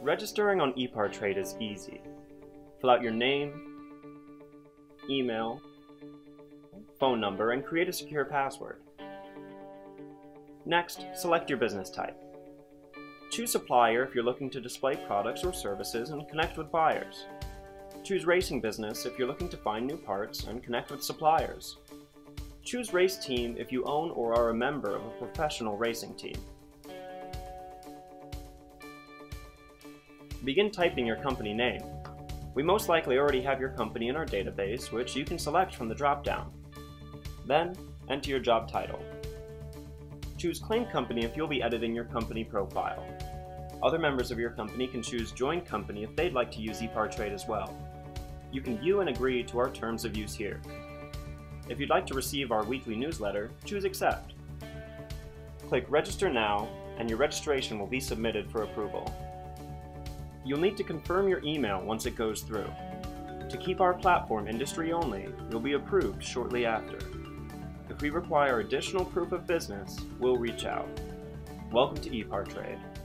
Registering on ePARTrade is easy. Fill out your name, email, phone number, and create a secure password. Next, select your business type. Choose supplier if you're looking to display products or services and connect with buyers. Choose racing business if you're looking to find new parts and connect with suppliers. Choose race team if you own or are a member of a professional racing team. Begin typing your company name. We most likely already have your company in our database, which you can select from the drop-down. Then, enter your job title. Choose Claim Company if you'll be editing your company profile. Other members of your company can choose Join Company if they'd like to use ePARTrade as well. You can view and agree to our terms of use here. If you'd like to receive our weekly newsletter, choose Accept. Click Register Now, and your registration will be submitted for approval. You'll need to confirm your email once it goes through. To keep our platform industry only, you'll be approved shortly after. If we require additional proof of business, we'll reach out. Welcome to ePARTrade.